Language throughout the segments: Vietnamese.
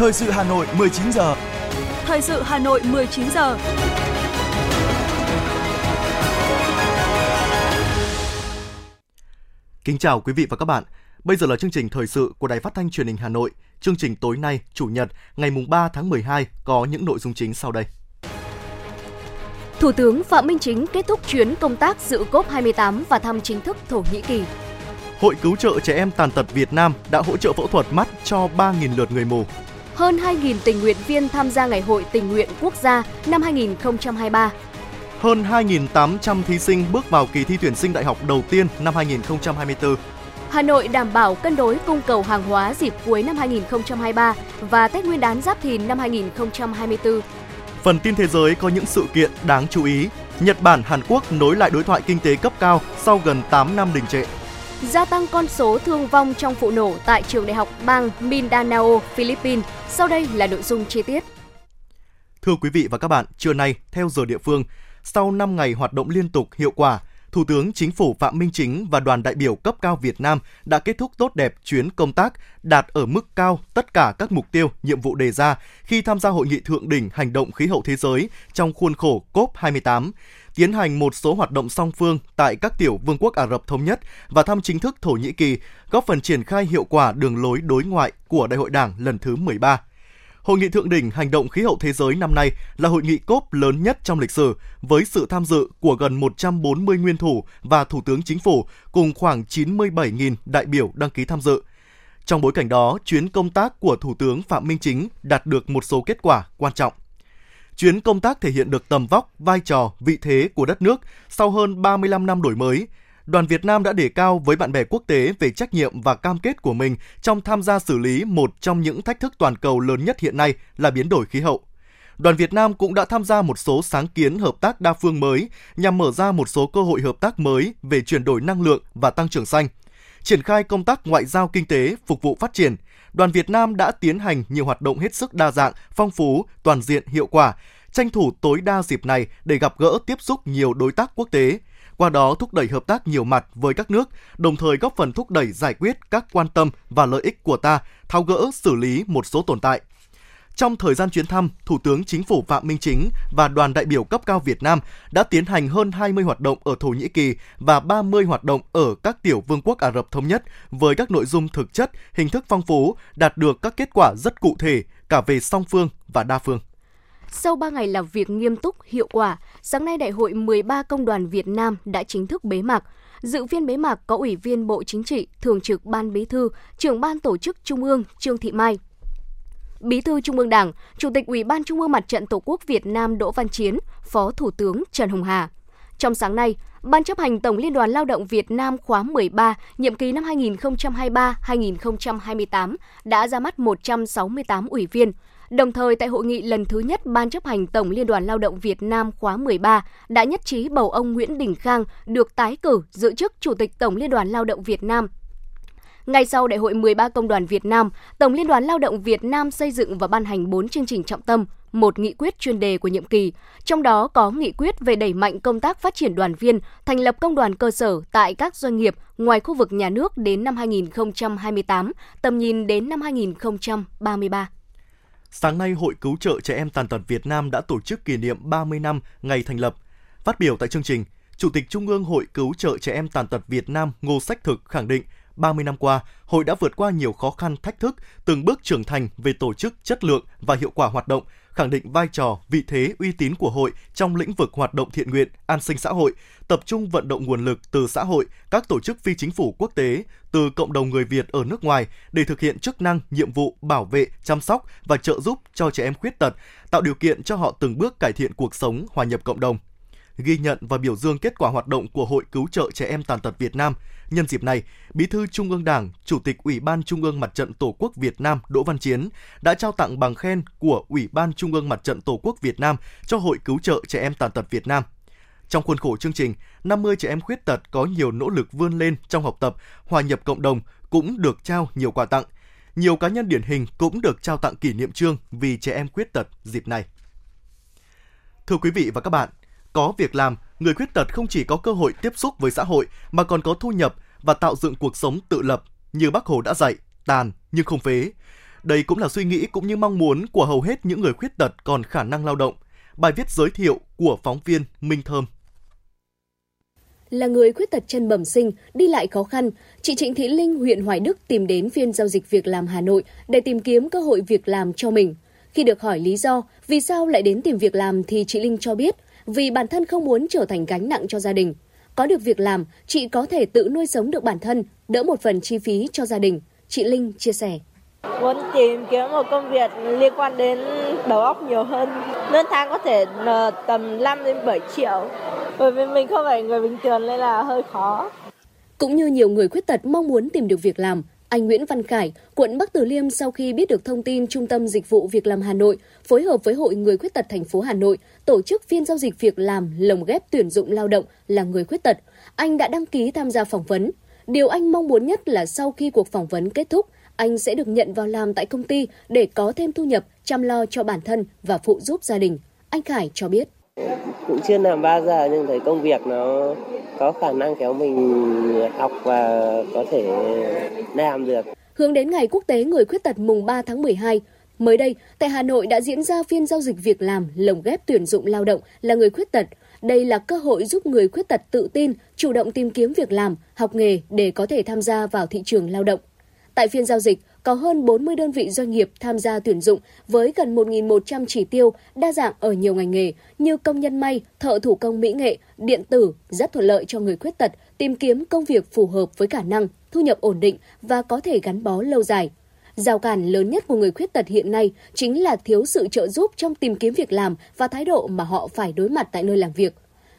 Thời sự Hà Nội 19 giờ. Thời sự Hà Nội 19 giờ. Kính chào quý vị và các bạn. Bây giờ là chương trình thời sự của Đài Phát thanh Truyền hình Hà Nội. Chương trình tối nay, Chủ nhật, ngày 3 tháng 12 có những nội dung chính sau đây. Thủ tướng Phạm Minh Chính kết thúc chuyến công tác dự COP28 và thăm chính thức Thổ Nhĩ Kỳ. Hội Cứu Trợ Trẻ Em Tàn tật Việt Nam đã hỗ trợ phẫu thuật mắt cho 3.000 lượt người mù. Hơn 2.000 tình nguyện viên tham gia Ngày hội Tình nguyện Quốc gia năm 2023. Hơn 2.800 thí sinh bước vào kỳ thi tuyển sinh đại học đầu tiên năm 2024. Hà Nội đảm bảo cân đối cung cầu hàng hóa dịp cuối năm 2023 và Tết Nguyên đán Giáp Thìn năm 2024. Phần tin thế giới có những sự kiện đáng chú ý. Nhật Bản, Hàn Quốc nối lại đối thoại kinh tế cấp cao sau gần 8 năm đình trệ. Gia tăng con số thương vong trong vụ nổ tại trường đại học bang Mindanao, Philippines. Sau đây là nội dung chi tiết. Thưa quý vị và các bạn, trưa nay, theo giờ địa phương, sau 5 ngày hoạt động liên tục hiệu quả, Thủ tướng Chính phủ Phạm Minh Chính và đoàn đại biểu cấp cao Việt Nam đã kết thúc tốt đẹp chuyến công tác, đạt ở mức cao tất cả các mục tiêu, nhiệm vụ đề ra khi tham gia Hội nghị Thượng đỉnh Hành động Khí hậu Thế giới trong khuôn khổ COP28, tiến hành một số hoạt động song phương tại các tiểu vương quốc Ả Rập Thống Nhất và thăm chính thức Thổ Nhĩ Kỳ, góp phần triển khai hiệu quả đường lối đối ngoại của Đại hội Đảng lần thứ 13. Hội nghị Thượng đỉnh Hành động Khí hậu Thế giới năm nay là hội nghị COP lớn nhất trong lịch sử, với sự tham dự của gần 140 nguyên thủ và Thủ tướng Chính phủ cùng khoảng 97.000 đại biểu đăng ký tham dự. Trong bối cảnh đó, chuyến công tác của Thủ tướng Phạm Minh Chính đạt được một số kết quả quan trọng. Chuyến công tác thể hiện được tầm vóc, vai trò, vị thế của đất nước sau hơn 35 năm đổi mới. Đoàn Việt Nam đã đề cao với bạn bè quốc tế về trách nhiệm và cam kết của mình trong tham gia xử lý một trong những thách thức toàn cầu lớn nhất hiện nay là biến đổi khí hậu. Đoàn Việt Nam cũng đã tham gia một số sáng kiến hợp tác đa phương mới nhằm mở ra một số cơ hội hợp tác mới về chuyển đổi năng lượng và tăng trưởng xanh. Triển khai công tác ngoại giao kinh tế phục vụ phát triển, Đoàn Việt Nam đã tiến hành nhiều hoạt động hết sức đa dạng, phong phú, toàn diện, hiệu quả, tranh thủ tối đa dịp này để gặp gỡ, tiếp xúc nhiều đối tác quốc tế. Qua đó thúc đẩy hợp tác nhiều mặt với các nước, đồng thời góp phần thúc đẩy giải quyết các quan tâm và lợi ích của ta, tháo gỡ, xử lý một số tồn tại. Trong thời gian chuyến thăm, Thủ tướng Chính phủ Phạm Minh Chính và đoàn đại biểu cấp cao Việt Nam đã tiến hành hơn 20 hoạt động ở Thổ Nhĩ Kỳ và 30 hoạt động ở các tiểu vương quốc Ả Rập Thống Nhất với các nội dung thực chất, hình thức phong phú, đạt được các kết quả rất cụ thể cả về song phương và đa phương. Sau 3 ngày làm việc nghiêm túc, hiệu quả, sáng nay Đại hội 13 Công đoàn Việt Nam đã chính thức bế mạc. Dự phiên bế mạc có Ủy viên Bộ Chính trị, Thường trực Ban Bí thư, Trưởng Ban Tổ chức Trung ương Trương Thị Mai, Bí thư Trung ương Đảng, Chủ tịch Ủy ban Trung ương Mặt trận Tổ quốc Việt Nam Đỗ Văn Chiến, Phó Thủ tướng Trần Hồng Hà. Trong sáng nay, Ban chấp hành Tổng Liên đoàn Lao động Việt Nam khóa 13, nhiệm kỳ năm 2023-2028 đã ra mắt 168 ủy viên. Đồng thời, tại hội nghị lần thứ nhất Ban chấp hành Tổng Liên đoàn Lao động Việt Nam khóa 13 đã nhất trí bầu ông Nguyễn Đình Khang được tái cử giữ chức Chủ tịch Tổng Liên đoàn Lao động Việt Nam. Ngay sau Đại hội 13 Công đoàn Việt Nam, Tổng Liên đoàn Lao động Việt Nam xây dựng và ban hành 4 chương trình trọng tâm, một nghị quyết chuyên đề của nhiệm kỳ, trong đó có nghị quyết về đẩy mạnh công tác phát triển đoàn viên, thành lập công đoàn cơ sở tại các doanh nghiệp ngoài khu vực nhà nước đến năm 2028, tầm nhìn đến năm 2033. Sáng nay, Hội Cứu trợ Trẻ Em Tàn tật Việt Nam đã tổ chức kỷ niệm 30 năm ngày thành lập. Phát biểu tại chương trình, Chủ tịch Trung ương Hội Cứu trợ Trẻ Em Tàn tật Việt Nam Ngô Sách Thực khẳng định, 30 năm qua, Hội đã vượt qua nhiều khó khăn, thách thức, từng bước trưởng thành về tổ chức, chất lượng và hiệu quả hoạt động, khẳng định vai trò, vị thế, uy tín của Hội trong lĩnh vực hoạt động thiện nguyện, an sinh xã hội, tập trung vận động nguồn lực từ xã hội, các tổ chức phi chính phủ quốc tế, từ cộng đồng người Việt ở nước ngoài để thực hiện chức năng, nhiệm vụ, bảo vệ, chăm sóc và trợ giúp cho trẻ em khuyết tật, tạo điều kiện cho họ từng bước cải thiện cuộc sống, hòa nhập cộng đồng. Ghi nhận và biểu dương kết quả hoạt động của Hội Cứu trợ Trẻ Em Tàn tật Việt Nam. Nhân dịp này, Bí thư Trung ương Đảng, Chủ tịch Ủy ban Trung ương Mặt trận Tổ quốc Việt Nam Đỗ Văn Chiến đã trao tặng bằng khen của Ủy ban Trung ương Mặt trận Tổ quốc Việt Nam cho Hội Cứu trợ Trẻ Em Tàn tật Việt Nam. Trong khuôn khổ chương trình, 50 trẻ em khuyết tật có nhiều nỗ lực vươn lên trong học tập, hòa nhập cộng đồng cũng được trao nhiều quà tặng. Nhiều cá nhân điển hình cũng được trao tặng kỷ niệm chương vì trẻ em khuyết tật dịp này. Thưa quý vị và các bạn, có việc làm, người khuyết tật không chỉ có cơ hội tiếp xúc với xã hội mà còn có thu nhập và tạo dựng cuộc sống tự lập, như Bác Hồ đã dạy, tàn nhưng không phế. Đây cũng là suy nghĩ cũng như mong muốn của hầu hết những người khuyết tật còn khả năng lao động. Bài viết giới thiệu của phóng viên Minh Thơm. Là người khuyết tật chân bẩm sinh, đi lại khó khăn, chị Trịnh Thị Linh, huyện Hoài Đức tìm đến phiên giao dịch việc làm Hà Nội để tìm kiếm cơ hội việc làm cho mình. Khi được hỏi lý do vì sao lại đến tìm việc làm thì chị Linh cho biết vì bản thân không muốn trở thành gánh nặng cho gia đình. Có được việc làm, chị có thể tự nuôi sống được bản thân, đỡ một phần chi phí cho gia đình. Chị Linh chia sẻ. Muốn tìm kiếm một công việc liên quan đến đầu óc nhiều hơn. Lương tháng có thể tầm 5 đến 7 triệu. Bởi vì mình không phải người bình thường nên là hơi khó. Cũng như nhiều người khuyết tật mong muốn tìm được việc làm, anh Nguyễn Văn Khải, quận Bắc Từ Liêm sau khi biết được thông tin Trung tâm Dịch vụ Việc làm Hà Nội phối hợp với Hội Người Khuyết tật thành phố Hà Nội tổ chức phiên giao dịch việc làm lồng ghép tuyển dụng lao động là người khuyết tật, anh đã đăng ký tham gia phỏng vấn. Điều anh mong muốn nhất là sau khi cuộc phỏng vấn kết thúc, anh sẽ được nhận vào làm tại công ty để có thêm thu nhập, chăm lo cho bản thân và phụ giúp gia đình. Anh Khải cho biết. Cũng chưa làm bao giờ nhưng thấy công việc nó có khả năng kéo mình học và có thể làm được. Hướng đến Ngày Quốc tế Người Khuyết tật mùng 3 tháng 12, mới đây tại Hà Nội đã diễn ra phiên giao dịch việc làm lồng ghép tuyển dụng lao động là người khuyết tật. Đây là cơ hội giúp người khuyết tật tự tin, chủ động tìm kiếm việc làm, học nghề để có thể tham gia vào thị trường lao động. Tại phiên giao dịch, có hơn 40 đơn vị doanh nghiệp tham gia tuyển dụng với gần 1.100 chỉ tiêu đa dạng ở nhiều ngành nghề như công nhân may, thợ thủ công mỹ nghệ, điện tử, rất thuận lợi cho người khuyết tật tìm kiếm công việc phù hợp với khả năng, thu nhập ổn định và có thể gắn bó lâu dài. Rào cản lớn nhất của người khuyết tật hiện nay chính là thiếu sự trợ giúp trong tìm kiếm việc làm và thái độ mà họ phải đối mặt tại nơi làm việc.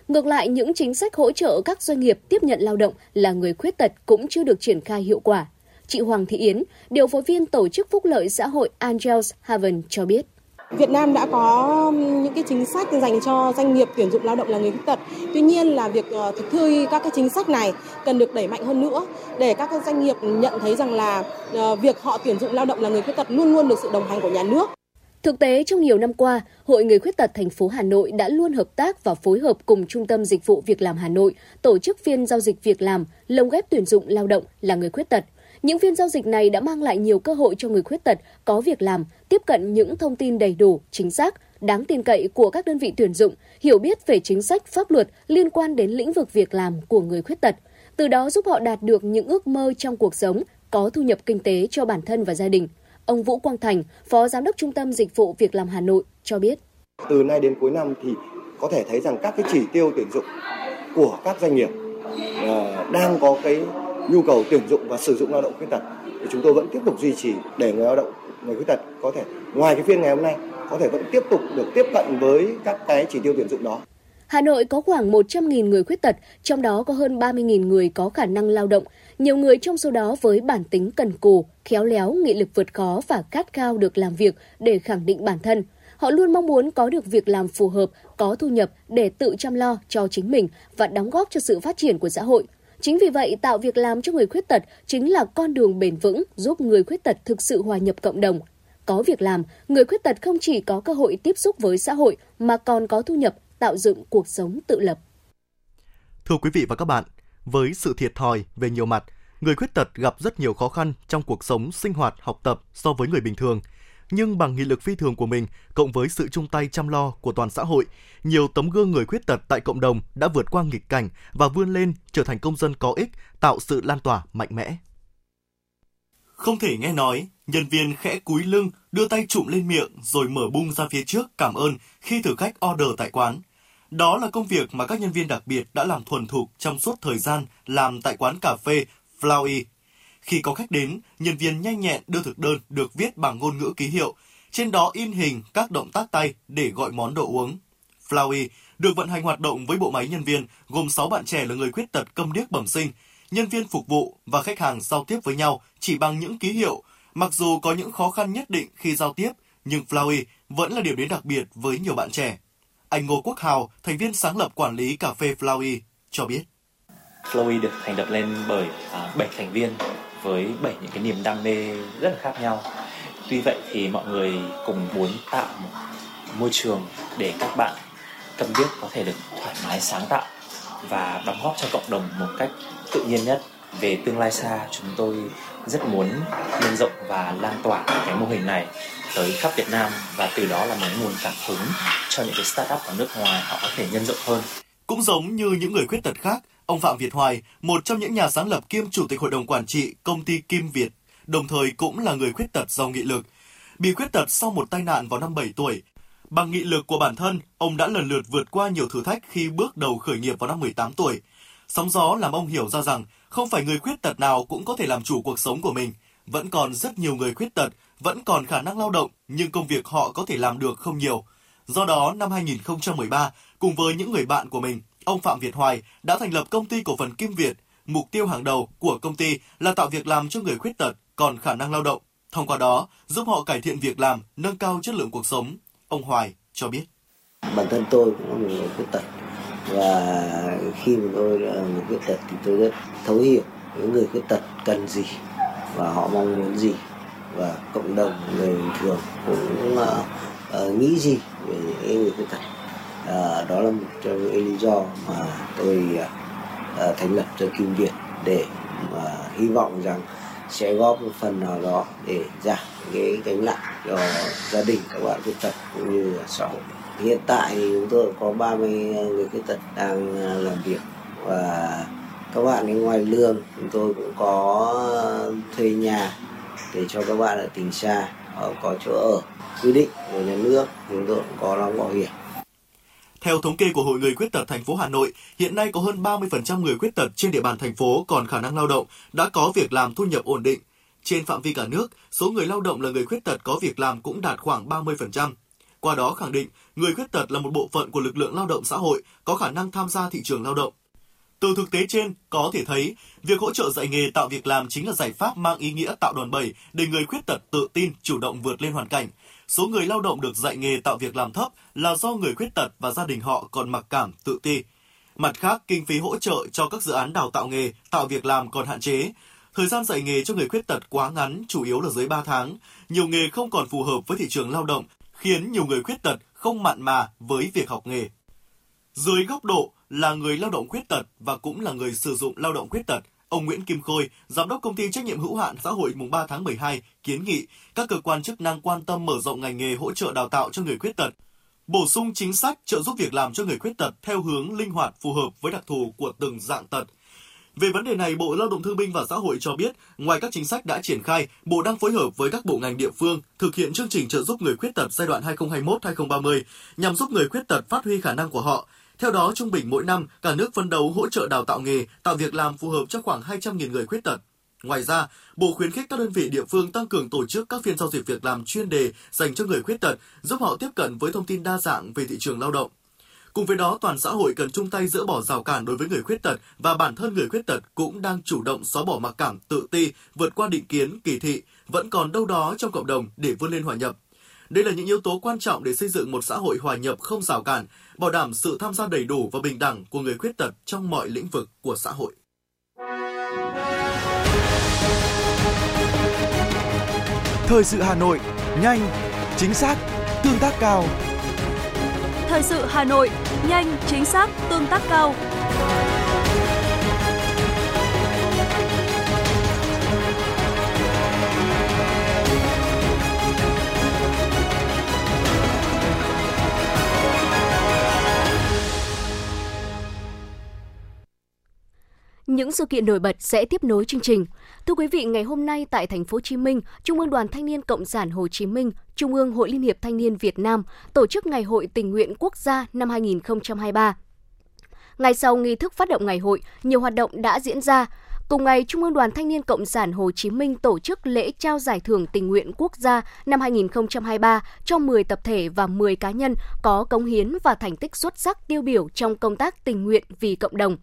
Ngược lại, những chính sách hỗ trợ các doanh nghiệp tiếp nhận lao động là người khuyết tật cũng chưa được triển khai hiệu quả. Chị Hoàng Thị Yến, điều phối viên tổ chức phúc lợi xã hội Angels Haven cho biết. Việt Nam đã có những cái chính sách dành cho doanh nghiệp tuyển dụng lao động là người khuyết tật. Tuy nhiên là việc thực thi các cái chính sách này cần được đẩy mạnh hơn nữa để các doanh nghiệp nhận thấy rằng là việc họ tuyển dụng lao động là người khuyết tật luôn luôn được sự đồng hành của nhà nước. Thực tế, trong nhiều năm qua, Hội Người Khuyết tật thành phố Hà Nội đã luôn hợp tác và phối hợp cùng Trung tâm Dịch vụ Việc làm Hà Nội tổ chức phiên giao dịch việc làm lồng ghép tuyển dụng lao động là người khuyết tật. Những phiên giao dịch này đã mang lại nhiều cơ hội cho người khuyết tật có việc làm, tiếp cận những thông tin đầy đủ, chính xác, đáng tin cậy của các đơn vị tuyển dụng, hiểu biết về chính sách, pháp luật liên quan đến lĩnh vực việc làm của người khuyết tật. Từ đó giúp họ đạt được những ước mơ trong cuộc sống, có thu nhập kinh tế cho bản thân và gia đình. Ông Vũ Quang Thành, Phó Giám đốc Trung tâm Dịch vụ Việc làm Hà Nội cho biết. Từ nay đến cuối năm thì có thể thấy rằng các cái chỉ tiêu tuyển dụng của các doanh nghiệp đang có cái nhu cầu tuyển dụng và sử dụng lao động khuyết tật thì chúng tôi vẫn tiếp tục duy trì để người lao động người khuyết tật có thể ngoài cái phiên ngày hôm nay có thể vẫn tiếp tục được tiếp cận với các cái chỉ tiêu tuyển dụng đó. Hà Nội có khoảng 100.000 người khuyết tật, trong đó có hơn 30.000 người có khả năng lao động. Nhiều người trong số đó với bản tính cần cù, khéo léo, nghị lực vượt khó và khát khao được làm việc để khẳng định bản thân. Họ luôn mong muốn có được việc làm phù hợp, có thu nhập để tự chăm lo cho chính mình và đóng góp cho sự phát triển của xã hội. Chính vì vậy, tạo việc làm cho người khuyết tật chính là con đường bền vững giúp người khuyết tật thực sự hòa nhập cộng đồng. Có việc làm, người khuyết tật không chỉ có cơ hội tiếp xúc với xã hội mà còn có thu nhập, tạo dựng cuộc sống tự lập. Thưa quý vị và các bạn, với sự thiệt thòi về nhiều mặt, người khuyết tật gặp rất nhiều khó khăn trong cuộc sống, sinh hoạt, học tập so với người bình thường. Nhưng bằng nghị lực phi thường của mình, cộng với sự chung tay chăm lo của toàn xã hội, nhiều tấm gương người khuyết tật tại cộng đồng đã vượt qua nghịch cảnh và vươn lên trở thành công dân có ích, tạo sự lan tỏa mạnh mẽ. Không thể nghe nói, nhân viên khẽ cúi lưng, đưa tay trụm lên miệng rồi mở bung ra phía trước cảm ơn khi thử khách order tại quán. Đó là công việc mà các nhân viên đặc biệt đã làm thuần thục trong suốt thời gian làm tại quán cà phê Flaui. Khi có khách đến, nhân viên nhanh nhẹn đưa thực đơn được viết bằng ngôn ngữ ký hiệu, trên đó in hình các động tác tay để gọi món đồ uống. Flaui được vận hành hoạt động với bộ máy nhân viên gồm 6 bạn trẻ là người khuyết tật câm điếc bẩm sinh, nhân viên phục vụ và khách hàng giao tiếp với nhau chỉ bằng những ký hiệu. Mặc dù có những khó khăn nhất định khi giao tiếp, nhưng Flaui vẫn là điểm đến đặc biệt với nhiều bạn trẻ. Anh Ngô Quốc Hào, thành viên sáng lập quản lý cà phê Flaui, cho biết. Flaui được thành lập lên bởi 7 thành viên với 7 những cái niềm đam mê rất là khác nhau. Tuy vậy thì mọi người cùng muốn tạo một môi trường để các bạn câm điếc có thể được thoải mái sáng tạo và đóng góp cho cộng đồng một cách tự nhiên nhất. Về tương lai xa, chúng tôi rất muốn nhân rộng và lan tỏa cái mô hình này tới khắp Việt Nam, và từ đó là một nguồn cảm hứng cho những cái startup ở nước ngoài họ có thể nhân rộng hơn. Cũng giống như những người khuyết tật khác, ông Phạm Việt Hoài, một trong những nhà sáng lập kiêm chủ tịch hội đồng quản trị công ty Kim Việt, đồng thời cũng là người khuyết tật do nghị lực. Bị khuyết tật sau một tai nạn vào năm 7 tuổi, bằng nghị lực của bản thân, ông đã lần lượt vượt qua nhiều thử thách khi bước đầu khởi nghiệp vào năm 18 tuổi. Sóng gió làm ông hiểu ra rằng không phải người khuyết tật nào cũng có thể làm chủ cuộc sống của mình. Vẫn còn rất nhiều người khuyết tật, vẫn còn khả năng lao động, nhưng công việc họ có thể làm được không nhiều. Do đó, năm 2013, cùng với những người bạn của mình, ông Phạm Việt Hoài đã thành lập công ty cổ phần Kim Việt. Mục tiêu hàng đầu của công ty là tạo việc làm cho người khuyết tật còn khả năng lao động. Thông qua đó, giúp họ cải thiện việc làm, nâng cao chất lượng cuộc sống. Ông Hoài cho biết. Bản thân tôi cũng là một người khuyết tật. Và khi mà tôi là người khuyết tật thì tôi rất thấu hiểu những người khuyết tật cần gì và họ mong muốn gì. Và cộng đồng người bình thường cũng nghĩ gì về những người khuyết tật. Đó là một trong những lý do mà tôi thành lập cho Kim Việt, để hy vọng rằng sẽ góp một phần nào đó để giảm cái gánh nặng cho gia đình các bạn khuyết tật cũng như xã hội. Hiện tại thì chúng tôi có 30 người khuyết tật đang làm việc, và các bạn ấy ngoài lương chúng tôi cũng có thuê nhà để cho các bạn ở tỉnh xa có chỗ ở. Quy định của nhà nước chúng tôi cũng có đóng bảo hiểm. Theo thống kê của Hội Người Khuyết Tật thành phố Hà Nội, hiện nay có hơn 30% người khuyết tật trên địa bàn thành phố còn khả năng lao động, đã có việc làm thu nhập ổn định. Trên phạm vi cả nước, số người lao động là người khuyết tật có việc làm cũng đạt khoảng 30%. Qua đó khẳng định, người khuyết tật là một bộ phận của lực lượng lao động xã hội có khả năng tham gia thị trường lao động. Từ thực tế trên, có thể thấy, việc hỗ trợ dạy nghề tạo việc làm chính là giải pháp mang ý nghĩa tạo đòn bẩy để người khuyết tật tự tin, chủ động vượt lên hoàn cảnh. Số người lao động được dạy nghề tạo việc làm thấp là do người khuyết tật và gia đình họ còn mặc cảm, tự ti. Mặt khác, kinh phí hỗ trợ cho các dự án đào tạo nghề, tạo việc làm còn hạn chế. Thời gian dạy nghề cho người khuyết tật quá ngắn, chủ yếu là dưới 3 tháng. Nhiều nghề không còn phù hợp với thị trường lao động, khiến nhiều người khuyết tật không mặn mà với việc học nghề. Dưới góc độ là người lao động khuyết tật và cũng là người sử dụng lao động khuyết tật, ông Nguyễn Kim Khôi, giám đốc công ty trách nhiệm hữu hạn xã hội mùng 3 tháng 12, kiến nghị các cơ quan chức năng quan tâm mở rộng ngành nghề hỗ trợ đào tạo cho người khuyết tật, bổ sung chính sách trợ giúp việc làm cho người khuyết tật theo hướng linh hoạt phù hợp với đặc thù của từng dạng tật. Về vấn đề này, Bộ Lao động Thương binh và Xã hội cho biết, ngoài các chính sách đã triển khai, Bộ đang phối hợp với các bộ ngành địa phương thực hiện chương trình trợ giúp người khuyết tật giai đoạn 2021-2030 nhằm giúp người khuyết tật phát huy khả năng của họ. Theo đó, trung bình mỗi năm, cả nước phấn đấu hỗ trợ đào tạo nghề, tạo việc làm phù hợp cho khoảng 200.000 người khuyết tật. Ngoài ra, Bộ khuyến khích các đơn vị địa phương tăng cường tổ chức các phiên giao dịch việc làm chuyên đề dành cho người khuyết tật, giúp họ tiếp cận với thông tin đa dạng về thị trường lao động. Cùng với đó, toàn xã hội cần chung tay dỡ bỏ rào cản đối với người khuyết tật, và bản thân người khuyết tật cũng đang chủ động xóa bỏ mặc cảm, tự ti, vượt qua định kiến, kỳ thị, vẫn còn đâu đó trong cộng đồng để vươn lên hòa nhập. Đây là những yếu tố quan trọng để xây dựng một xã hội hòa nhập không rào cản, bảo đảm sự tham gia đầy đủ và bình đẳng của người khuyết tật trong mọi lĩnh vực của xã hội. Thời sự Hà Nội, nhanh, chính xác, tương tác cao. Thời sự Hà Nội, nhanh, chính xác, tương tác cao. Những sự kiện nổi bật sẽ tiếp nối chương trình. Thưa quý vị, ngày hôm nay tại thành phố Hồ Chí Minh, Trung ương Đoàn Thanh niên Cộng sản Hồ Chí Minh, Trung ương Hội Liên hiệp Thanh niên Việt Nam tổ chức Ngày hội tình nguyện quốc gia năm 2023. Ngay sau nghi thức phát động ngày hội, nhiều hoạt động đã diễn ra. Cùng ngày, Trung ương Đoàn Thanh niên Cộng sản Hồ Chí Minh tổ chức lễ trao giải thưởng tình nguyện quốc gia năm 2023 cho 10 tập thể và 10 cá nhân có cống hiến và thành tích xuất sắc tiêu biểu trong công tác tình nguyện vì cộng đồng,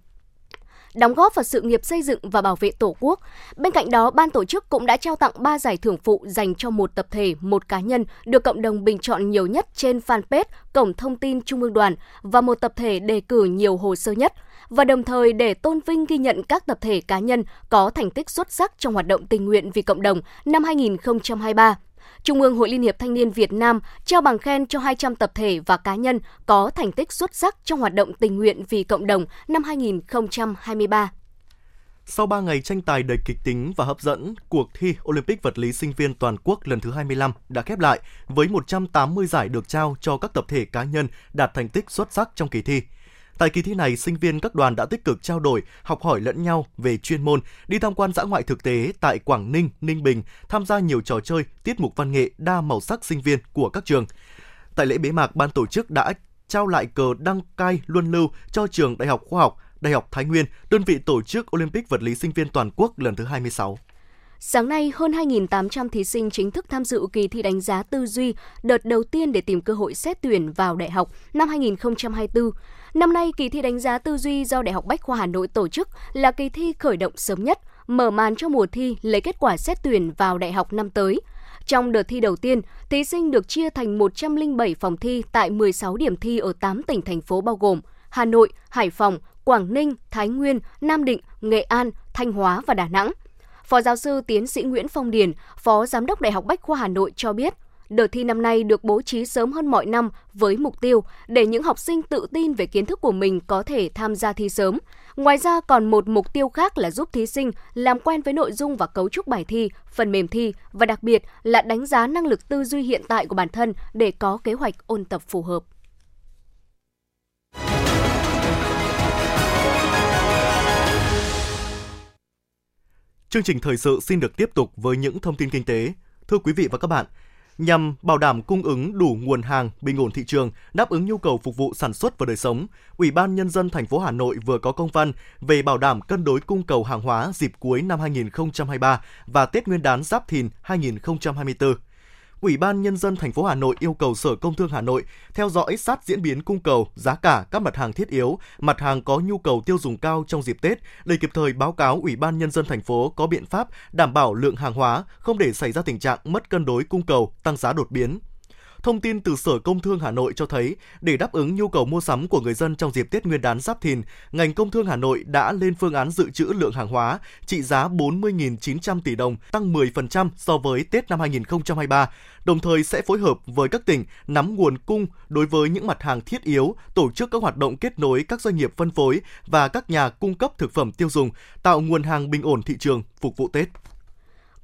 đóng góp vào sự nghiệp xây dựng và bảo vệ Tổ quốc. Bên cạnh đó, ban tổ chức cũng đã trao tặng 3 giải thưởng phụ dành cho 1 tập thể, 1 cá nhân được cộng đồng bình chọn nhiều nhất trên fanpage, cổng thông tin Trung ương Đoàn, và 1 tập thể đề cử nhiều hồ sơ nhất. Và đồng thời để tôn vinh ghi nhận các tập thể, cá nhân có thành tích xuất sắc trong hoạt động tình nguyện vì cộng đồng năm 2023, Trung ương Hội Liên hiệp Thanh niên Việt Nam trao bằng khen cho 200 tập thể và cá nhân có thành tích xuất sắc trong hoạt động tình nguyện vì cộng đồng năm 2023. Sau 3 ngày tranh tài đầy kịch tính và hấp dẫn, cuộc thi Olympic vật lý sinh viên toàn quốc lần thứ 25 đã khép lại với 180 giải được trao cho các tập thể cá nhân đạt thành tích xuất sắc trong kỳ thi. Tại kỳ thi này, sinh viên các đoàn đã tích cực trao đổi, học hỏi lẫn nhau về chuyên môn, đi tham quan dã ngoại thực tế tại Quảng Ninh, Ninh Bình, tham gia nhiều trò chơi, tiết mục văn nghệ đa màu sắc sinh viên của các trường. Tại lễ bế mạc, ban tổ chức đã trao lại cờ đăng cai luân lưu cho trường Đại học Khoa học, Đại học Thái Nguyên, đơn vị tổ chức Olympic vật lý sinh viên toàn quốc lần thứ 26. Sáng nay, hơn 2.800 thí sinh chính thức tham dự kỳ thi đánh giá tư duy đợt đầu tiên để tìm cơ hội xét tuyển vào đại học năm 2024. Năm nay, kỳ thi đánh giá tư duy do Đại học Bách khoa Hà Nội tổ chức là kỳ thi khởi động sớm nhất, mở màn cho mùa thi lấy kết quả xét tuyển vào đại học năm tới. Trong đợt thi đầu tiên, thí sinh được chia thành 107 phòng thi tại 16 điểm thi ở 8 tỉnh, thành phố bao gồm Hà Nội, Hải Phòng, Quảng Ninh, Thái Nguyên, Nam Định, Nghệ An, Thanh Hóa và Đà Nẵng. Phó giáo sư tiến sĩ Nguyễn Phong Điền, Phó Giám đốc Đại học Bách khoa Hà Nội cho biết, đợt thi năm nay được bố trí sớm hơn mọi năm với mục tiêu để những học sinh tự tin về kiến thức của mình có thể tham gia thi sớm. Ngoài ra còn một mục tiêu khác là giúp thí sinh làm quen với nội dung và cấu trúc bài thi, phần mềm thi và đặc biệt là đánh giá năng lực tư duy hiện tại của bản thân để có kế hoạch ôn tập phù hợp. Chương trình thời sự xin được tiếp tục với những thông tin kinh tế. Thưa quý vị và các bạn, nhằm bảo đảm cung ứng đủ nguồn hàng, bình ổn thị trường, đáp ứng nhu cầu phục vụ sản xuất và đời sống, Ủy ban Nhân dân thành phố Hà Nội vừa có công văn về bảo đảm cân đối cung cầu hàng hóa dịp cuối năm 2023 và Tết Nguyên đán Giáp Thìn 2024. Ủy ban Nhân dân thành phố Hà Nội yêu cầu Sở Công Thương Hà Nội theo dõi sát diễn biến cung cầu, giá cả các mặt hàng thiết yếu, mặt hàng có nhu cầu tiêu dùng cao trong dịp Tết để kịp thời báo cáo Ủy ban Nhân dân thành phố có biện pháp đảm bảo lượng hàng hóa, không để xảy ra tình trạng mất cân đối cung cầu, tăng giá đột biến. Thông tin từ Sở Công Thương Hà Nội cho thấy, để đáp ứng nhu cầu mua sắm của người dân trong dịp Tết Nguyên đán Giáp Thìn, ngành Công Thương Hà Nội đã lên phương án dự trữ lượng hàng hóa trị giá 40.900 tỷ đồng, tăng 10% so với Tết năm 2023, đồng thời sẽ phối hợp với các tỉnh nắm nguồn cung đối với những mặt hàng thiết yếu, tổ chức các hoạt động kết nối các doanh nghiệp phân phối và các nhà cung cấp thực phẩm tiêu dùng, tạo nguồn hàng bình ổn thị trường, phục vụ Tết.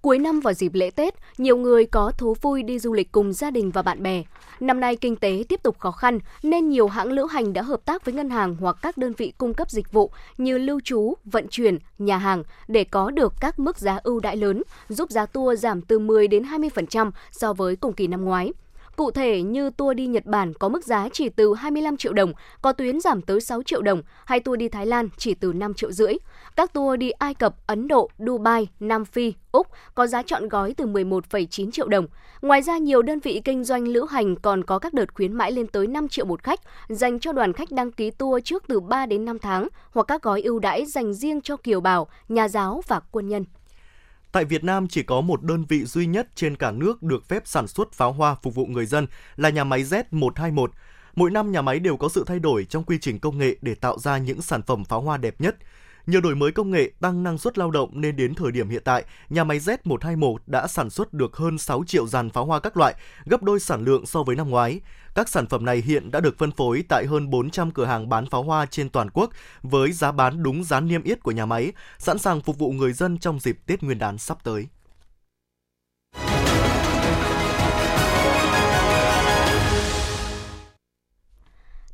Cuối năm vào dịp lễ Tết, nhiều người có thú vui đi du lịch cùng gia đình và bạn bè. Năm nay kinh tế tiếp tục khó khăn nên nhiều hãng lữ hành đã hợp tác với ngân hàng hoặc các đơn vị cung cấp dịch vụ như lưu trú, vận chuyển, nhà hàng để có được các mức giá ưu đãi lớn, giúp giá tour giảm từ 10 đến 20% so với cùng kỳ năm ngoái. Cụ thể như tour đi Nhật Bản có mức giá chỉ từ 25 triệu đồng, có tuyến giảm tới 6 triệu đồng, hay tour đi Thái Lan chỉ từ 5 triệu rưỡi. Các tour đi Ai Cập, Ấn Độ, Dubai, Nam Phi, Úc có giá trọn gói từ 11,9 triệu đồng. Ngoài ra, nhiều đơn vị kinh doanh lữ hành còn có các đợt khuyến mãi lên tới 5 triệu một khách, dành cho đoàn khách đăng ký tour trước từ 3 đến 5 tháng, hoặc các gói ưu đãi dành riêng cho kiều bào, nhà giáo và quân nhân. Tại Việt Nam, chỉ có một đơn vị duy nhất trên cả nước được phép sản xuất pháo hoa phục vụ người dân là nhà máy Z121. Mỗi năm, nhà máy đều có sự thay đổi trong quy trình công nghệ để tạo ra những sản phẩm pháo hoa đẹp nhất. Nhờ đổi mới công nghệ, tăng năng suất lao động nên đến thời điểm hiện tại, nhà máy Z121 đã sản xuất được hơn 6 triệu dàn pháo hoa các loại, gấp đôi sản lượng so với năm ngoái. Các sản phẩm này hiện đã được phân phối tại hơn 400 cửa hàng bán pháo hoa trên toàn quốc với giá bán đúng giá niêm yết của nhà máy, sẵn sàng phục vụ người dân trong dịp Tết Nguyên đán sắp tới.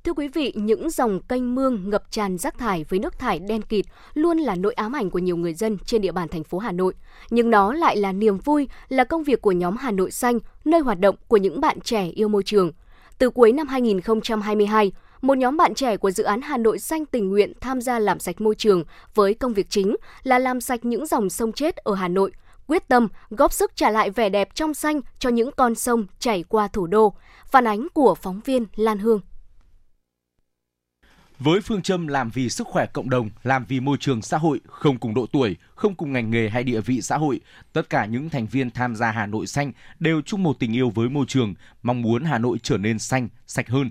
Thưa quý vị, những dòng kênh mương ngập tràn rác thải với nước thải đen kịt luôn là nỗi ám ảnh của nhiều người dân trên địa bàn thành phố Hà Nội. Nhưng nó lại là niềm vui, là công việc của nhóm Hà Nội Xanh, nơi hoạt động của những bạn trẻ yêu môi trường. Từ cuối năm 2022, một nhóm bạn trẻ của dự án Hà Nội Xanh tình nguyện tham gia làm sạch môi trường với công việc chính là làm sạch những dòng sông chết ở Hà Nội, quyết tâm góp sức trả lại vẻ đẹp trong xanh cho những con sông chảy qua thủ đô. Phản ánh của phóng viên Lan Hương. Với phương châm làm vì sức khỏe cộng đồng, làm vì môi trường xã hội, không cùng độ tuổi, không cùng ngành nghề hay địa vị xã hội, tất cả những thành viên tham gia Hà Nội Xanh đều chung một tình yêu với môi trường, mong muốn Hà Nội trở nên xanh, sạch hơn.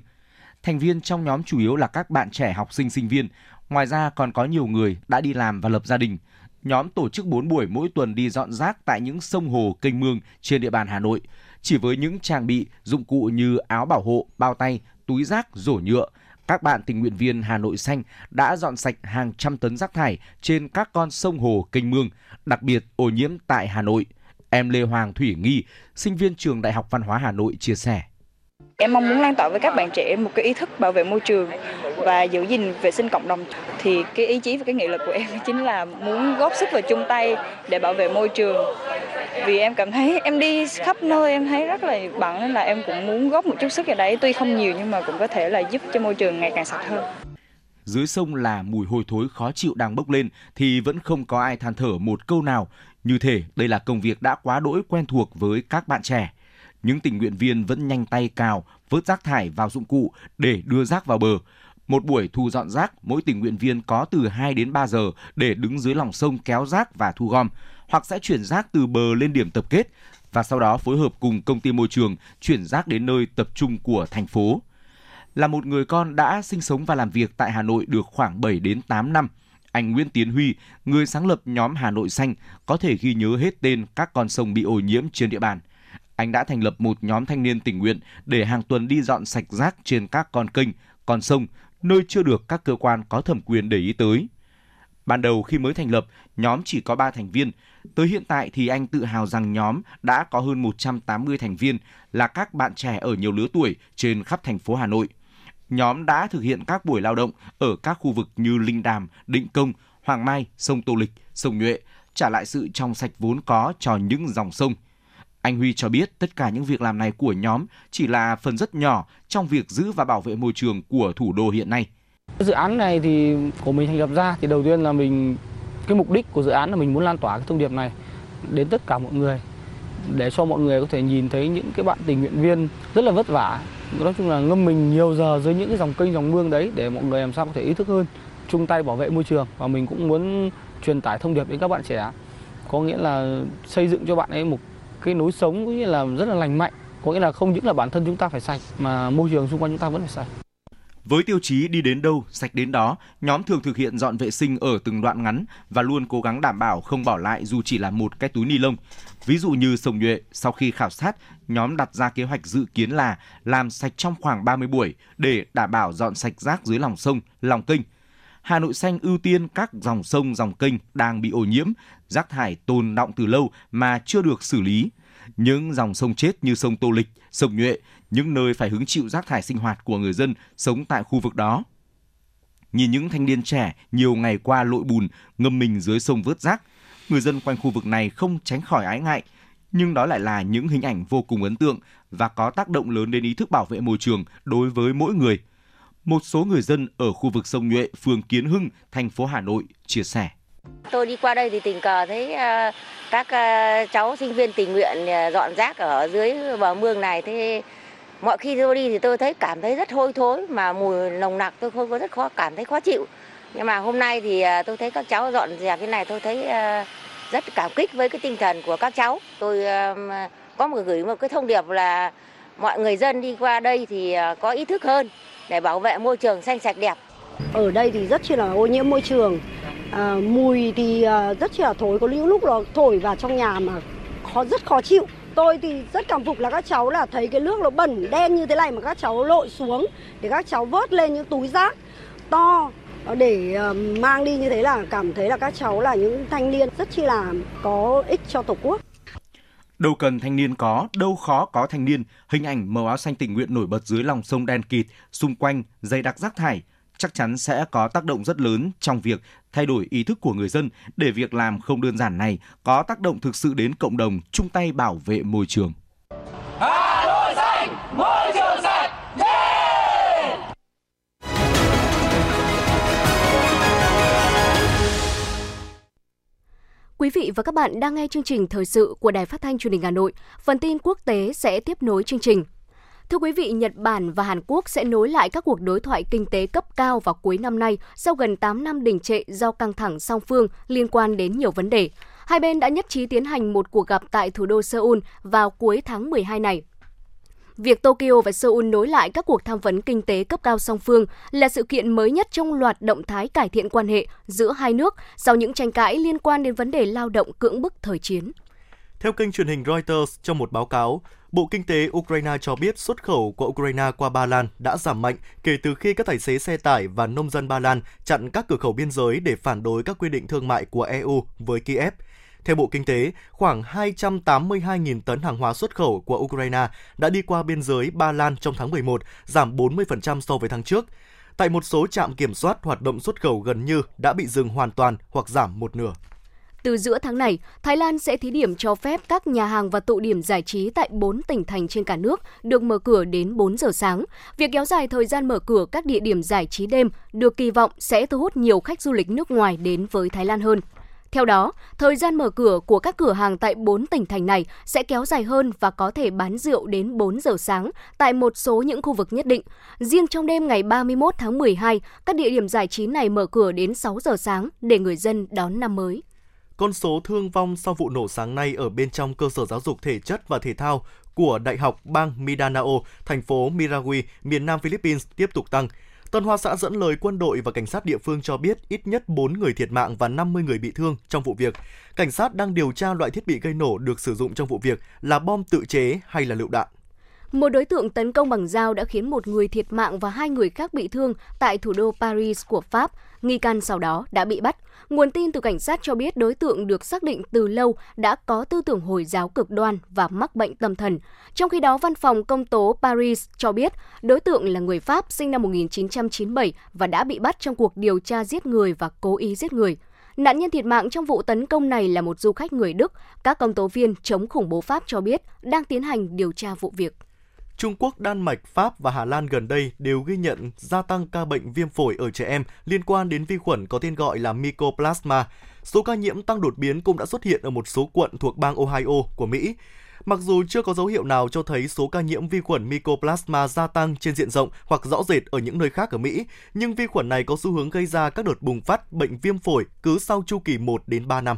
Thành viên trong nhóm chủ yếu là các bạn trẻ học sinh, sinh viên. Ngoài ra còn có nhiều người đã đi làm và lập gia đình. Nhóm tổ chức 4 buổi mỗi tuần đi dọn rác tại những sông hồ, kênh mương trên địa bàn Hà Nội. Chỉ với những trang bị, dụng cụ như áo bảo hộ, bao tay, túi rác, rổ nhựa, Các bạn tình nguyện viên Hà Nội Xanh đã dọn sạch hàng trăm tấn rác thải trên các con sông hồ kênh mương, đặc biệt ô nhiễm tại Hà Nội. Em Lê Hoàng Thủy Nghi, sinh viên trường Đại học Văn hóa Hà Nội chia sẻ. Em mong muốn lan tỏa với các bạn trẻ một cái ý thức bảo vệ môi trường và giữ gìn vệ sinh cộng đồng. Thì cái ý chí và cái nghị lực của em chính là muốn góp sức vào chung tay để bảo vệ môi trường. Vì em cảm thấy em đi khắp nơi em thấy rất là bận nên là em cũng muốn góp một chút sức vào đấy. Tuy không nhiều nhưng mà cũng có thể là giúp cho môi trường ngày càng sạch hơn. Dưới sông là mùi hôi thối khó chịu đang bốc lên thì vẫn không có ai than thở một câu nào. Như thế đây là công việc đã quá đỗi quen thuộc với các bạn trẻ. Những tình nguyện viên vẫn nhanh tay cào, vớt rác thải vào dụng cụ để đưa rác vào bờ. Một buổi thu dọn rác, mỗi tình nguyện viên có từ 2 đến 3 giờ để đứng dưới lòng sông kéo rác và thu gom, hoặc sẽ chuyển rác từ bờ lên điểm tập kết và sau đó phối hợp cùng công ty môi trường chuyển rác đến nơi tập trung của thành phố. Là một người con đã sinh sống và làm việc tại Hà Nội được khoảng 7 đến 8 năm, anh Nguyễn Tiến Huy, người sáng lập nhóm Hà Nội Xanh, có thể ghi nhớ hết tên các con sông bị ô nhiễm trên địa bàn. Anh đã thành lập một nhóm thanh niên tình nguyện để hàng tuần đi dọn sạch rác trên các con kênh, con sông, nơi chưa được các cơ quan có thẩm quyền để ý tới. Ban đầu khi mới thành lập, nhóm chỉ có 3 thành viên. Tới hiện tại thì anh tự hào rằng nhóm đã có hơn 180 thành viên là các bạn trẻ ở nhiều lứa tuổi trên khắp thành phố Hà Nội. Nhóm đã thực hiện các buổi lao động ở các khu vực như Linh Đàm, Định Công, Hoàng Mai, sông Tô Lịch, sông Nhuệ, trả lại sự trong sạch vốn có cho những dòng sông. Anh Huy cho biết tất cả những việc làm này của nhóm chỉ là phần rất nhỏ trong việc giữ và bảo vệ môi trường của thủ đô hiện nay. Dự án này thì của mình thành lập ra thì đầu tiên là cái mục đích của dự án là mình muốn lan tỏa cái thông điệp này đến tất cả mọi người để cho mọi người có thể nhìn thấy những cái bạn tình nguyện viên rất là vất vả, nói chung là ngâm mình nhiều giờ dưới những cái dòng kênh dòng mương đấy để mọi người làm sao có thể ý thức hơn, chung tay bảo vệ môi trường, và mình cũng muốn truyền tải thông điệp đến các bạn trẻ, có nghĩa là xây dựng cho bạn ấy một cái nối sống cũng như là rất là lành mạnh, có nghĩa là không những là bản thân chúng ta phải sạch mà môi trường xung quanh chúng ta vẫn phải sạch. Với tiêu chí đi đến đâu, sạch đến đó, nhóm thường thực hiện dọn vệ sinh ở từng đoạn ngắn và luôn cố gắng đảm bảo không bỏ lại dù chỉ là một cái túi ni lông. Ví dụ như sông Nhuệ, sau khi khảo sát, nhóm đặt ra kế hoạch dự kiến là làm sạch trong khoảng 30 buổi để đảm bảo dọn sạch rác dưới lòng sông, lòng kênh. Hà Nội Xanh ưu tiên các dòng sông, dòng kênh đang bị ô nhiễm, rác thải tồn đọng từ lâu mà chưa được xử lý. Những dòng sông chết như sông Tô Lịch, sông Nhuệ, những nơi phải hứng chịu rác thải sinh hoạt của người dân sống tại khu vực đó. Nhìn những thanh niên trẻ nhiều ngày qua lội bùn, ngâm mình dưới sông vớt rác, người dân quanh khu vực này không tránh khỏi ái ngại. Nhưng đó lại là những hình ảnh vô cùng ấn tượng và có tác động lớn đến ý thức bảo vệ môi trường đối với mỗi người. Một số người dân ở khu vực sông Nhuệ, phường Kiến Hưng, thành phố Hà Nội chia sẻ. Tôi đi qua đây thì tình cờ thấy các cháu sinh viên tình nguyện dọn rác ở dưới bờ mương này. Thế mọi khi tôi đi thì tôi cảm thấy rất hôi thối mà mùi nồng nặc, tôi không có rất cảm thấy khó chịu. Nhưng mà hôm nay thì tôi thấy các cháu dọn dẹp thế này, tôi thấy rất cảm kích với cái tinh thần của các cháu. Tôi có gửi một cái thông điệp là mọi người dân đi qua đây thì có ý thức hơn để bảo vệ môi trường xanh sạch đẹp. Ở đây thì rất là ô nhiễm môi trường, mùi thì rất là thối, có những lúc nó thổi vào trong nhà mà rất khó chịu. Tôi thì rất cảm phục là các cháu là thấy cái nước nó bẩn đen như thế này mà các cháu lội xuống để các cháu vớt lên những túi rác to để mang đi, như thế là cảm thấy là các cháu là những thanh niên rất là có ích cho Tổ quốc. Đâu cần thanh niên có, đâu khó có thanh niên. Hình ảnh màu áo xanh tình nguyện nổi bật dưới lòng sông đen kịt, xung quanh dày đặc rác thải chắc chắn sẽ có tác động rất lớn trong việc thay đổi ý thức của người dân để việc làm không đơn giản này có tác động thực sự đến cộng đồng chung tay bảo vệ môi trường. Hà Nội Xanh, môi trường sạch. Yeah! Quý vị và các bạn đang nghe chương trình thời sự của Đài Phát thanh Truyền hình Hà Nội. Phần tin quốc tế sẽ tiếp nối chương trình. Thưa quý vị, Nhật Bản và Hàn Quốc sẽ nối lại các cuộc đối thoại kinh tế cấp cao vào cuối năm nay sau gần 8 năm đình trệ do căng thẳng song phương liên quan đến nhiều vấn đề. Hai bên đã nhất trí tiến hành một cuộc gặp tại thủ đô Seoul vào cuối tháng 12 này. Việc Tokyo và Seoul nối lại các cuộc tham vấn kinh tế cấp cao song phương là sự kiện mới nhất trong loạt động thái cải thiện quan hệ giữa hai nước sau những tranh cãi liên quan đến vấn đề lao động cưỡng bức thời chiến. Theo kênh truyền hình Reuters, trong một báo cáo, Bộ Kinh tế Ukraine cho biết xuất khẩu của Ukraine qua Ba Lan đã giảm mạnh kể từ khi các tài xế xe tải và nông dân Ba Lan chặn các cửa khẩu biên giới để phản đối các quy định thương mại của EU với Kiev. Theo Bộ Kinh tế, khoảng 282.000 tấn hàng hóa xuất khẩu của Ukraine đã đi qua biên giới Ba Lan trong tháng 11, giảm 40% so với tháng trước. Tại một số trạm kiểm soát, hoạt động xuất khẩu gần như đã bị dừng hoàn toàn hoặc giảm một nửa. Từ giữa tháng này, Thái Lan sẽ thí điểm cho phép các nhà hàng và tụ điểm giải trí tại 4 tỉnh thành trên cả nước được mở cửa đến 4 giờ sáng. Việc kéo dài thời gian mở cửa các địa điểm giải trí đêm được kỳ vọng sẽ thu hút nhiều khách du lịch nước ngoài đến với Thái Lan hơn. Theo đó, thời gian mở cửa của các cửa hàng tại 4 tỉnh thành này sẽ kéo dài hơn và có thể bán rượu đến 4 giờ sáng tại một số những khu vực nhất định. Riêng trong đêm ngày 31 tháng 12, các địa điểm giải trí này mở cửa đến 6 giờ sáng để người dân đón năm mới. Con số thương vong sau vụ nổ sáng nay ở bên trong cơ sở giáo dục thể chất và thể thao của Đại học bang Mindanao, thành phố Marawi, miền Nam Philippines tiếp tục tăng. Tân Hoa Xã dẫn lời quân đội và cảnh sát địa phương cho biết ít nhất 4 người thiệt mạng và 50 người bị thương trong vụ việc. Cảnh sát đang điều tra loại thiết bị gây nổ được sử dụng trong vụ việc là bom tự chế hay là lựu đạn. Một đối tượng tấn công bằng dao đã khiến một người thiệt mạng và 2 người khác bị thương tại thủ đô Paris của Pháp. Nghi can sau đó đã bị bắt. Nguồn tin từ cảnh sát cho biết đối tượng được xác định từ lâu đã có tư tưởng Hồi giáo cực đoan và mắc bệnh tâm thần. Trong khi đó, văn phòng công tố Paris cho biết đối tượng là người Pháp, sinh năm 1997 và đã bị bắt trong cuộc điều tra giết người và cố ý giết người. Nạn nhân thiệt mạng trong vụ tấn công này là một du khách người Đức. Các công tố viên chống khủng bố Pháp cho biết đang tiến hành điều tra vụ việc. Trung Quốc, Đan Mạch, Pháp và Hà Lan gần đây đều ghi nhận gia tăng ca bệnh viêm phổi ở trẻ em liên quan đến vi khuẩn có tên gọi là Mycoplasma. Số ca nhiễm tăng đột biến cũng đã xuất hiện ở một số quận thuộc bang Ohio của Mỹ. Mặc dù chưa có dấu hiệu nào cho thấy số ca nhiễm vi khuẩn Mycoplasma gia tăng trên diện rộng hoặc rõ rệt ở những nơi khác ở Mỹ, nhưng vi khuẩn này có xu hướng gây ra các đợt bùng phát bệnh viêm phổi cứ sau chu kỳ 1 đến 3 năm.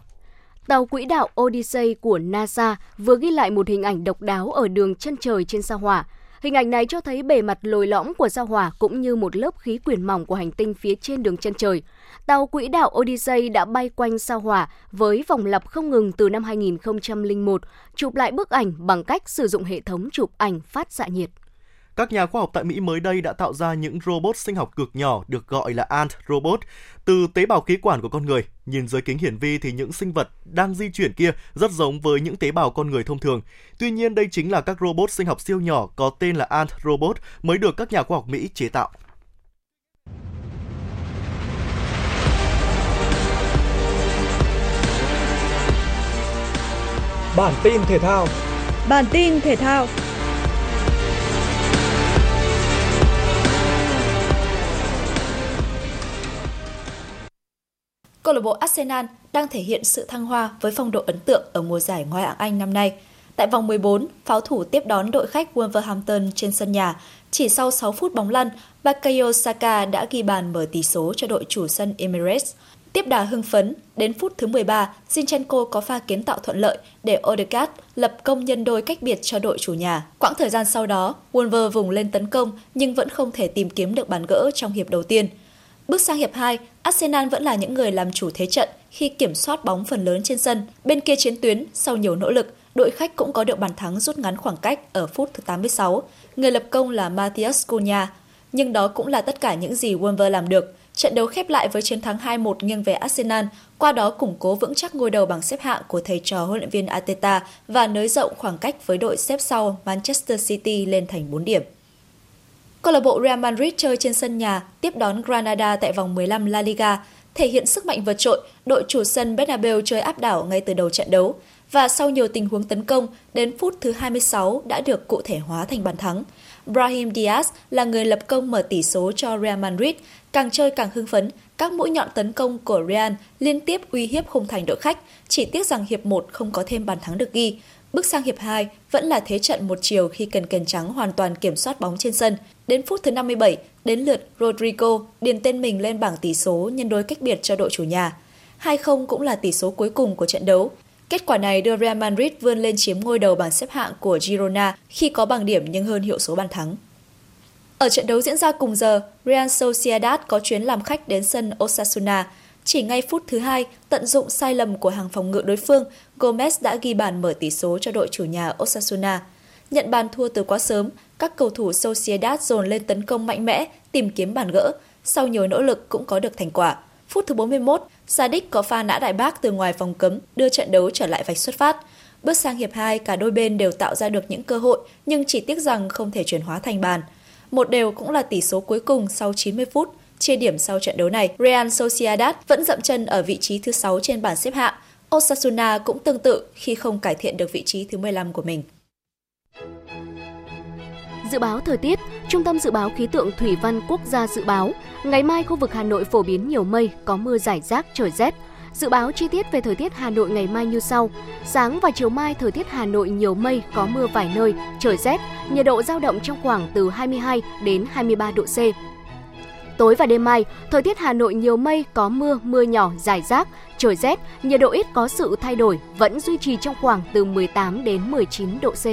Tàu quỹ đạo Odyssey của NASA vừa ghi lại một hình ảnh độc đáo ở đường chân trời trên sao Hỏa. Hình ảnh này cho thấy bề mặt lồi lõm của sao Hỏa cũng như một lớp khí quyển mỏng của hành tinh phía trên đường chân trời. Tàu quỹ đạo Odyssey đã bay quanh sao Hỏa với vòng lặp không ngừng từ năm 2001, chụp lại bức ảnh bằng cách sử dụng hệ thống chụp ảnh phát xạ nhiệt. Các nhà khoa học tại Mỹ mới đây đã tạo ra những robot sinh học cực nhỏ được gọi là Ant Robot từ tế bào khí quản của con người. Nhìn dưới kính hiển vi thì những sinh vật đang di chuyển kia rất giống với những tế bào con người thông thường. Tuy nhiên, đây chính là các robot sinh học siêu nhỏ có tên là Ant Robot mới được các nhà khoa học Mỹ chế tạo. Bản tin thể thao. Câu lạc bộ Arsenal đang thể hiện sự thăng hoa với phong độ ấn tượng ở mùa giải Ngoại hạng Anh năm nay. Tại vòng 14, pháo thủ tiếp đón đội khách Wolverhampton trên sân nhà. Chỉ sau 6 phút bóng lăn, Bukayo Saka đã ghi bàn mở tỷ số cho đội chủ sân Emirates. Tiếp đà hưng phấn, đến phút thứ 13, Zinchenko có pha kiến tạo thuận lợi để Odegaard lập công nhân đôi cách biệt cho đội chủ nhà. Quãng thời gian sau đó, Wolver vùng lên tấn công nhưng vẫn không thể tìm kiếm được bàn gỡ trong hiệp đầu tiên. Bước sang hiệp 2, Arsenal vẫn là những người làm chủ thế trận khi kiểm soát bóng phần lớn trên sân. Bên kia chiến tuyến, sau nhiều nỗ lực, đội khách cũng có được bàn thắng rút ngắn khoảng cách ở phút thứ 86. Người lập công là Matthias Cunha. Nhưng đó cũng là tất cả những gì Wolves làm được. Trận đấu khép lại với chiến thắng 2-1 nghiêng về Arsenal, qua đó củng cố vững chắc ngôi đầu bảng xếp hạng của thầy trò huấn luyện viên Arteta và nới rộng khoảng cách với đội xếp sau Manchester City lên thành 4 điểm. Câu lạc bộ Real Madrid chơi trên sân nhà tiếp đón Granada tại vòng 15 La Liga, thể hiện sức mạnh vượt trội, đội chủ sân Bernabeu chơi áp đảo ngay từ đầu trận đấu và sau nhiều tình huống tấn công, đến phút thứ 26 đã được cụ thể hóa thành bàn thắng. Brahim Diaz là người lập công mở tỷ số cho Real Madrid, càng chơi càng hưng phấn, các mũi nhọn tấn công của Real liên tiếp uy hiếp khung thành đội khách, chỉ tiếc rằng hiệp 1 không có thêm bàn thắng được ghi. Bước sang hiệp 2 vẫn là thế trận một chiều khi cần trắng hoàn toàn kiểm soát bóng trên sân. Đến phút thứ 57, đến lượt Rodrigo điền tên mình lên bảng tỷ số nhân đôi cách biệt cho đội chủ nhà. 2-0 cũng là tỷ số cuối cùng của trận đấu. Kết quả này đưa Real Madrid vươn lên chiếm ngôi đầu bảng xếp hạng của Girona khi có bằng điểm nhưng hơn hiệu số bàn thắng. Ở trận đấu diễn ra cùng giờ, Real Sociedad có chuyến làm khách đến sân Osasuna. Chỉ ngay phút thứ 2, tận dụng sai lầm của hàng phòng ngự đối phương, Gomez đã ghi bàn mở tỷ số cho đội chủ nhà Osasuna. Nhận bàn thua từ quá sớm, các cầu thủ Sociedad dồn lên tấn công mạnh mẽ, tìm kiếm bàn gỡ. Sau nhiều nỗ lực cũng có được thành quả. Phút thứ 41, Sadik có pha nã đại bác từ ngoài vòng cấm, đưa trận đấu trở lại vạch xuất phát. Bước sang hiệp 2, cả đôi bên đều tạo ra được những cơ hội, nhưng chỉ tiếc rằng không thể chuyển hóa thành bàn. 1-1 cũng là tỷ số cuối cùng sau 90 phút. Chia điểm sau trận đấu này, Real Sociedad vẫn dậm chân ở vị trí thứ 6 trên bảng xếp hạng. Osasuna cũng tương tự khi không cải thiện được vị trí thứ 15 của mình. Dự báo thời tiết, Trung tâm Dự báo Khí tượng Thủy văn Quốc gia dự báo, ngày mai khu vực Hà Nội phổ biến nhiều mây, có mưa rải rác, trời rét. Dự báo chi tiết về thời tiết Hà Nội ngày mai như sau. Sáng và chiều mai thời tiết Hà Nội nhiều mây, có mưa vài nơi, trời rét, nhiệt độ dao động trong khoảng từ 22 đến 23 độ C. Tối và đêm mai, thời tiết Hà Nội nhiều mây, có mưa, mưa nhỏ, rải rác, trời rét, nhiệt độ ít có sự thay đổi, vẫn duy trì trong khoảng từ 18 đến 19 độ C.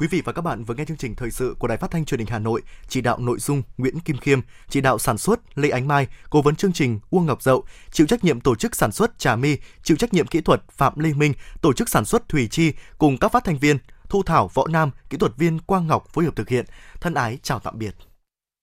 Quý vị và các bạn vừa nghe chương trình thời sự của Đài Phát thanh Truyền hình Hà Nội, chỉ đạo nội dung Nguyễn Kim Khiêm, chỉ đạo sản xuất Lê Ánh Mai, cố vấn chương trình Uông Ngọc Dậu, chịu trách nhiệm tổ chức sản xuất Trà My, chịu trách nhiệm kỹ thuật Phạm Lê Minh, tổ chức sản xuất Thùy Chi cùng các phát thanh viên Thu Thảo, Võ Nam, kỹ thuật viên Quang Ngọc phối hợp thực hiện. Thân ái chào tạm biệt.